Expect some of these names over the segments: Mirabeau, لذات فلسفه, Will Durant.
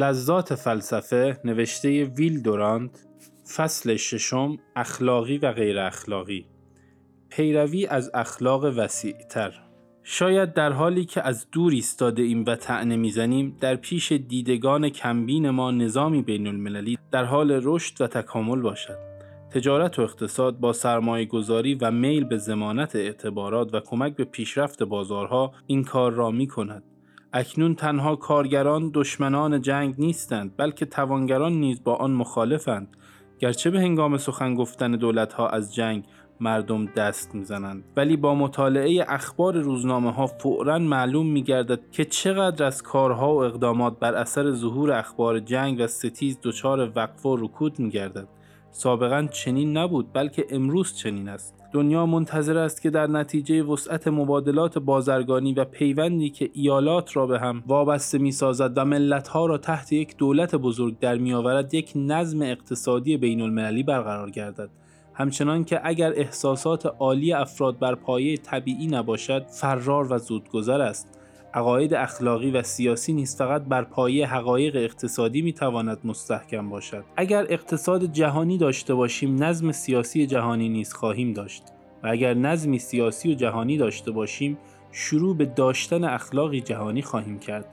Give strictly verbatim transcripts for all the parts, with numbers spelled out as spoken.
لذات فلسفه نوشته ویل دورانت، فصل ششم، اخلاقی و غیر اخلاقی، پیروی از اخلاق وسیع‌تر. شاید در حالی که از دور ایستاده ایم و طعنه میزنیم، در پیش دیدگان کمبین ما نظامی بین المللی در حال رشد و تکامل باشد. تجارت و اقتصاد با سرمایه گذاری و میل به ضمانت اعتبارات و کمک به پیشرفت بازارها این کار را می کند. اکنون تنها کارگران دشمنان جنگ نیستند، بلکه توانگران نیز با آن مخالفند، گرچه به هنگام سخن گفتن دولت‌ها از جنگ مردم دست می‌زنند. ولی با مطالعه اخبار روزنامه‌ها فوراً معلوم می‌گردد که چقدر از کارها و اقدامات بر اثر ظهور اخبار جنگ و ستیز دچار وقفه و رکود می‌گردد. سابقاً چنین نبود، بلکه امروز چنین است. دنیا منتظر است که در نتیجه وسعت مبادلات بازرگانی و پیوندی که ایالات را به هم وابسته می‌سازد و ملت‌ها را تحت یک دولت بزرگ در می‌آورد، یک نظم اقتصادی بین‌المللی برقرار گردد. همچنان که اگر احساسات عالی افراد بر پایه طبیعی نباشد، فرار و زودگذر است. عقاید اخلاقی و سیاسی نیز فقط بر پایه حقایق اقتصادی میتواند مستحکم باشد. اگر اقتصاد جهانی داشته باشیم، نظم سیاسی جهانی نیز خواهیم داشت، و اگر نظمی سیاسی و جهانی داشته باشیم، شروع به داشتن اخلاقی جهانی خواهیم کرد.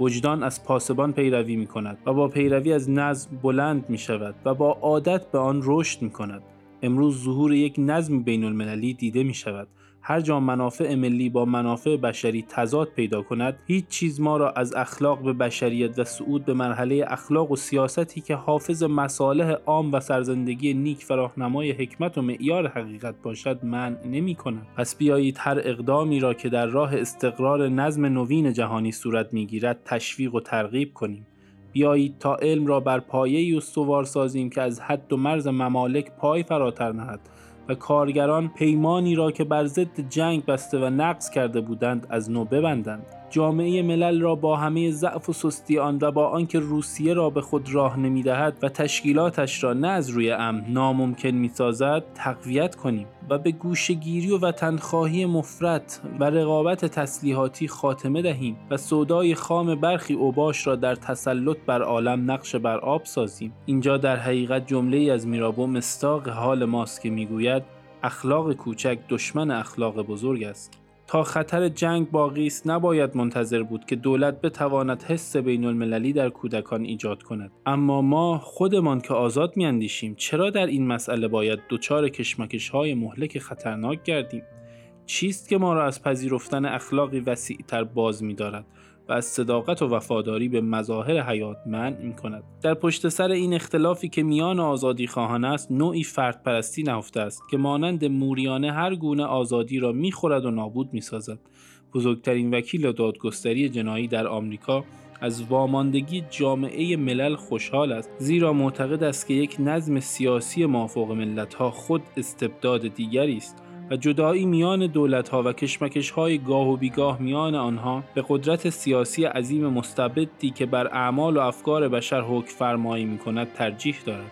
وجدان از پاسبان پیروی میکند و با پیروی از نظم بلند میشود و با عادت به آن رشد میکند. امروز ظهور یک نظم بین المللی دیده می شود. هر جا منافع ملی با منافع بشری تضاد پیدا کند، هیچ چیز ما را از اخلاق به بشریت و صعود به مرحله اخلاق و سیاستی که حافظ مصالح عام و سرزندگی نیک و راهنمای حکمت و معیار حقیقت باشد منع نمی کند. پس بیایید هر اقدامی را که در راه استقرار نظم نوین جهانی صورت می گیرد تشویق و ترغیب کنیم. بیایید تا علم را بر پایه‌ای استوار سازیم که از حد و مرز ممالک پای فراتر نهد و کارگران پیمانی را که بر ضد جنگ بسته و نقض کرده بودند از نو ببندند. جامعه ملل را با همه ضعف و سستی آن و با آنکه روسیه را به خود راه نمی‌دهد و تشکیلاتش را نه از روی امن ناممکن می‌سازد تقویت کنیم و به گوشه‌گیری و وطن‌خواهی مفرط و رقابت تسلیحاتی خاتمه دهیم و سودای خام برخی اوباش را در تسلط بر عالم نقش بر آب سازیم. اینجا در حقیقت جمله‌ای از میرابو مصداق حال ماست که می‌گوید اخلاق کوچک دشمن اخلاق بزرگ است. تا خطر جنگ باقی است نباید منتظر بود که دولت بتواند حس بین المللی در کودکان ایجاد کند. اما ما خودمان که آزاد می اندیشیم، چرا در این مسئله باید دچار کشمکش های مهلک خطرناک گردیم؟ چیست که ما را از پذیرفتن اخلاقی وسیع‌تر باز می دارد و از صداقت و وفاداری به مظاهر حیات منع می کند؟ در پشت سر این اختلافی که میان آزادی خواهان است، نوعی فرد پرستی نهفته است که مانند موریانه هر گونه آزادی را می خورد و نابود می سازد. بزرگترین وکیل دادگستری جنایی در آمریکا از واماندگی جامعه ملل خوشحال است، زیرا معتقد است که یک نظم سیاسی مافوق ملت‌ها خود استبداد دیگری است و جدایی میان دولت‌ها و کشمکش‌های گاه و بیگاه میان آنها به قدرت سیاسی عظیم مستبدی که بر اعمال و افکار بشر حکم فرمایی می‌کند ترجیح دارد.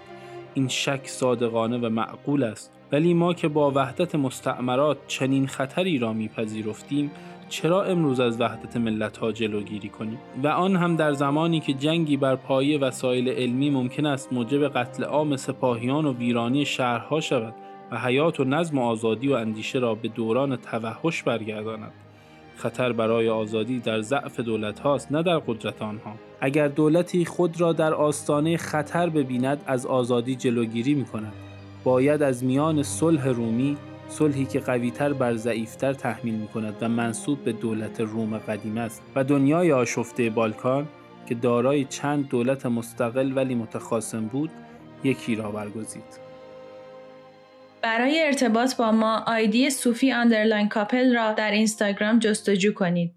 این شک صادقانه و معقول است. ولی ما که با وحدت مستعمرات چنین خطری را میپذیرفتیم، چرا امروز از وحدت ملت‌ها جلوگیری کنیم؟ و آن هم در زمانی که جنگی بر پایه وسایل علمی ممکن است موجب قتل عام سپاهیان و ویرانی شهرها شود و حیات و نظم و آزادی و اندیشه را به دوران توحش برگرداند. خطر برای آزادی در ضعف دولت هاست، نه در قدرت آنها. اگر دولتی خود را در آستانه خطر ببیند، از آزادی جلوگیری می کند. باید از میان صلح رومی، صلحی که قویتر بر ضعیفتر تحمیل می کند و منسوب به دولت روم قدیم است، و دنیای آشفته بالکان که دارای چند دولت مستقل ولی متخاصم بود، یکی را برگزید. برای ارتباط با ما آیدی صوفی اندرلاین کاپل را در اینستاگرام جستجو کنید.